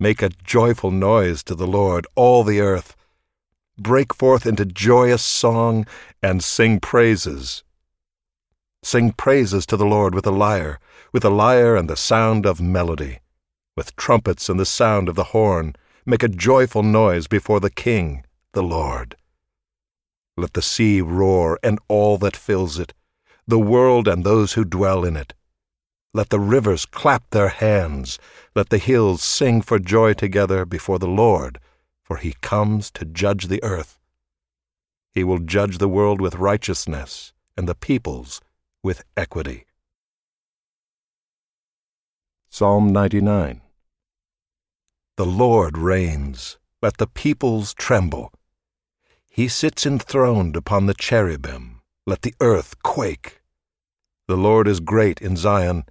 Make a joyful noise to the Lord, all the earth. Break forth into joyous song and sing praises. Sing praises to the Lord with a lyre and the sound of melody, with trumpets and the sound of the horn. Make a joyful noise before the King, the Lord. Let the sea roar and all that fills it, the world and those who dwell in it. Let the rivers clap their hands. Let the hills sing for joy together before the Lord, for he comes to judge the earth. He will judge the world with righteousness and the peoples with equity. Psalm 99. The Lord reigns. Let the peoples tremble. He sits enthroned upon the cherubim. Let the earth quake. The Lord is great in Zion.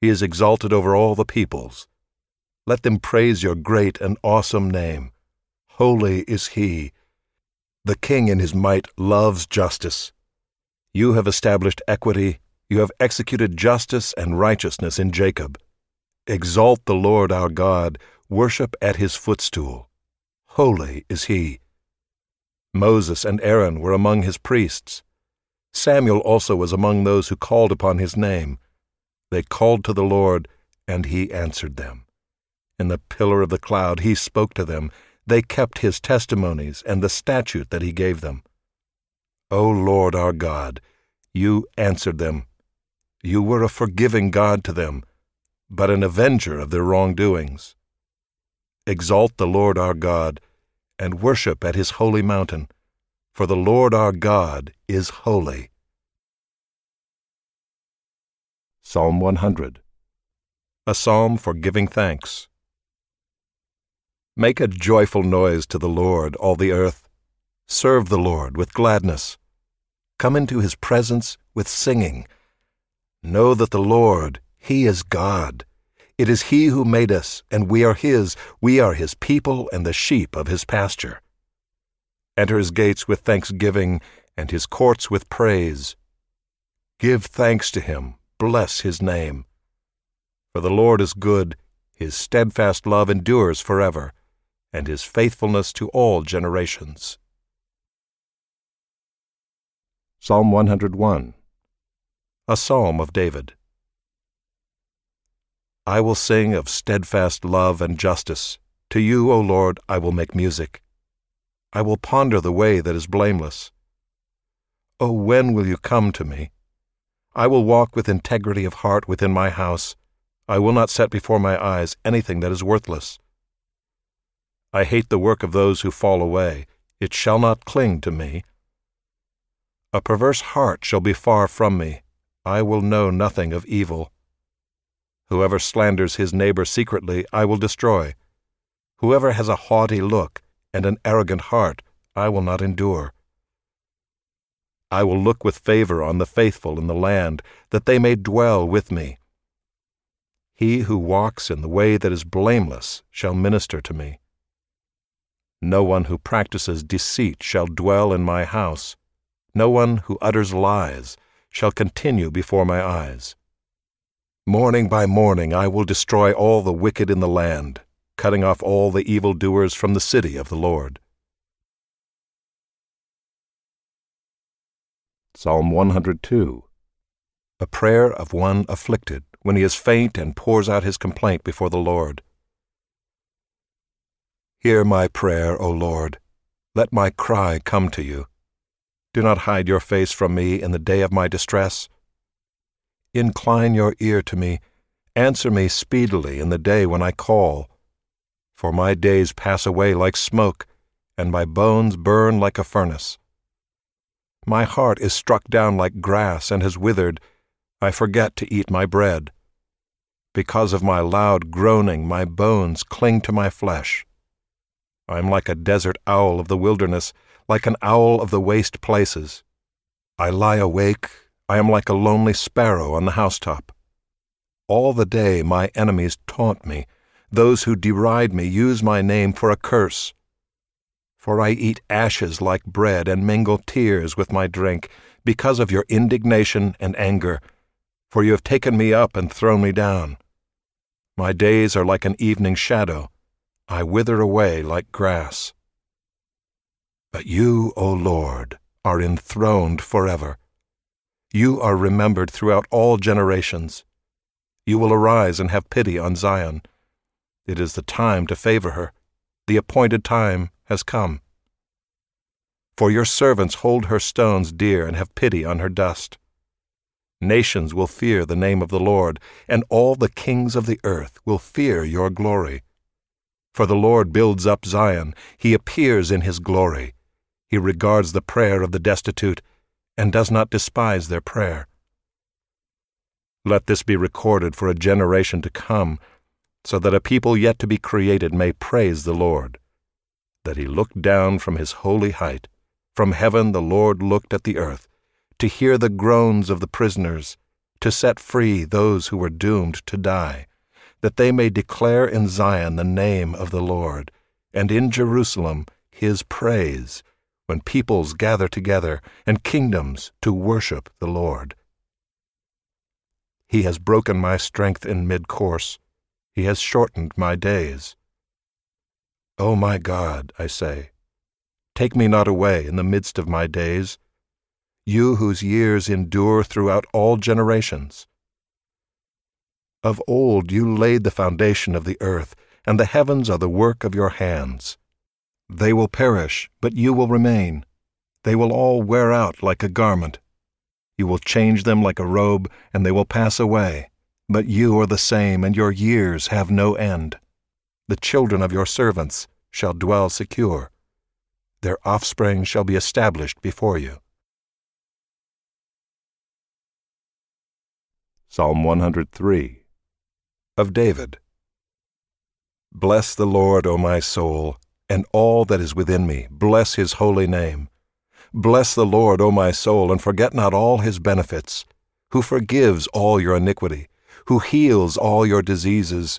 He is exalted over all the peoples. Let them praise your great and awesome name. Holy is he. The King in his might loves justice. You have established equity. You have executed justice and righteousness in Jacob. Exalt the Lord our God. Worship at his footstool. Holy is he. Moses and Aaron were among his priests. Samuel also was among those who called upon his name. They called to the Lord, and he answered them. In the pillar of the cloud he spoke to them. They kept his testimonies and the statute that he gave them. O Lord our God, you answered them. You were a forgiving God to them, but an avenger of their wrongdoings. Exalt the Lord our God, and worship at his holy mountain, for the Lord our God is holy. Psalm 100. A Psalm for Giving Thanks. Make a joyful noise to the Lord, all the earth. Serve the Lord with gladness. Come into his presence with singing. Know that the Lord, he is God. It is he who made us, and we are his. We are his people and the sheep of his pasture. Enter his gates with thanksgiving, and his courts with praise. Give thanks to him. Bless his name. For the Lord is good. His steadfast love endures forever, and his faithfulness to all generations. Psalm 101. A Psalm of David. I will sing of steadfast love and justice. To you, O Lord, I will make music. I will ponder the way that is blameless. O when will you come to me? I will walk with integrity of heart within my house. I will not set before my eyes anything that is worthless. I hate the work of those who fall away. It shall not cling to me. A perverse heart shall be far from me. I will know nothing of evil. Whoever slanders his neighbor secretly, I will destroy. Whoever has a haughty look and an arrogant heart, I will not endure. I will look with favor on the faithful in the land, that they may dwell with me. He who walks in the way that is blameless shall minister to me. No one who practices deceit shall dwell in my house. No one who utters lies shall continue before my eyes. Morning by morning I will destroy all the wicked in the land, cutting off all the evildoers from the city of the Lord. Psalm 102. A prayer of one afflicted, when he is faint and pours out his complaint before the Lord. Hear my prayer, O Lord. Let my cry come to you. Do not hide your face from me in the day of my distress. Incline your ear to me. Answer me speedily in the day when I call. For my days pass away like smoke, and my bones burn like a furnace. My heart is struck down like grass and has withered. I forget to eat my bread. Because of my loud groaning, my bones cling to my flesh. I am like a desert owl of the wilderness, like an owl of the waste places. I lie awake, I am like a lonely sparrow on the housetop. All the day my enemies taunt me, those who deride me use my name for a curse. For I eat ashes like bread and mingle tears with my drink, because of your indignation and anger, for you have taken me up and thrown me down. My days are like an evening shadow, I wither away like grass. But you, O Lord, are enthroned forever. You are remembered throughout all generations. You will arise and have pity on Zion. It is the time to favor her. The appointed time has come. For your servants hold her stones dear and have pity on her dust. Nations will fear the name of the Lord, and all the kings of the earth will fear your glory. For the Lord builds up Zion, he appears in his glory. He regards the prayer of the destitute and does not despise their prayer. Let this be recorded for a generation to come, so that a people yet to be created may praise the Lord. That he looked down from his holy height. From heaven the Lord looked at the earth, to hear the groans of the prisoners, to set free those who were doomed to die, that they may declare in Zion the name of the Lord, and in Jerusalem his praise, when peoples gather together and kingdoms to worship the Lord. He has broken my strength in mid-course. He has shortened my days. O my God, I say, take me not away in the midst of my days, you whose years endure throughout all generations. Of old you laid the foundation of the earth, and the heavens are the work of your hands. They will perish, but you will remain. They will all wear out like a garment. You will change them like a robe, and they will pass away. But you are the same, and your years have no end. The children of your servants shall dwell secure. Their offspring shall be established before you. Psalm 103 of David. Bless the Lord, O my soul, and all that is within me, bless his holy name. Bless the Lord, O my soul, and forget not all his benefits, who forgives all your iniquity, who heals all your diseases,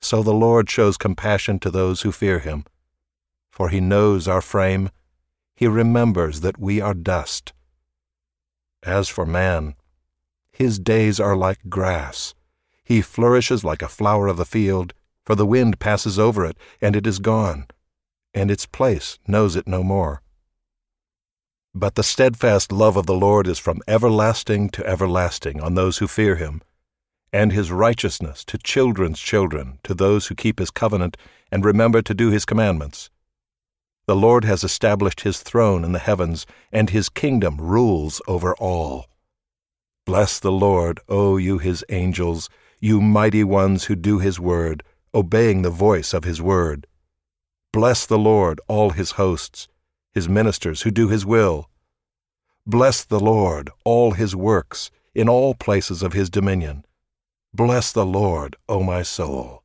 so the Lord shows compassion to those who fear him. For he knows our frame, he remembers that we are dust. As for man, his days are like grass. He flourishes like a flower of the field, for the wind passes over it, and it is gone, and its place knows it no more. But the steadfast love of the Lord is from everlasting to everlasting on those who fear him, and his righteousness to children's children, to those who keep his covenant and remember to do his commandments. The Lord has established his throne in the heavens, and his kingdom rules over all. Bless the Lord, O you his angels, you mighty ones who do his word, obeying the voice of his word. Bless the Lord, all his hosts, his ministers who do his will. Bless the Lord, all his works, in all places of his dominion. Bless the Lord, O my soul.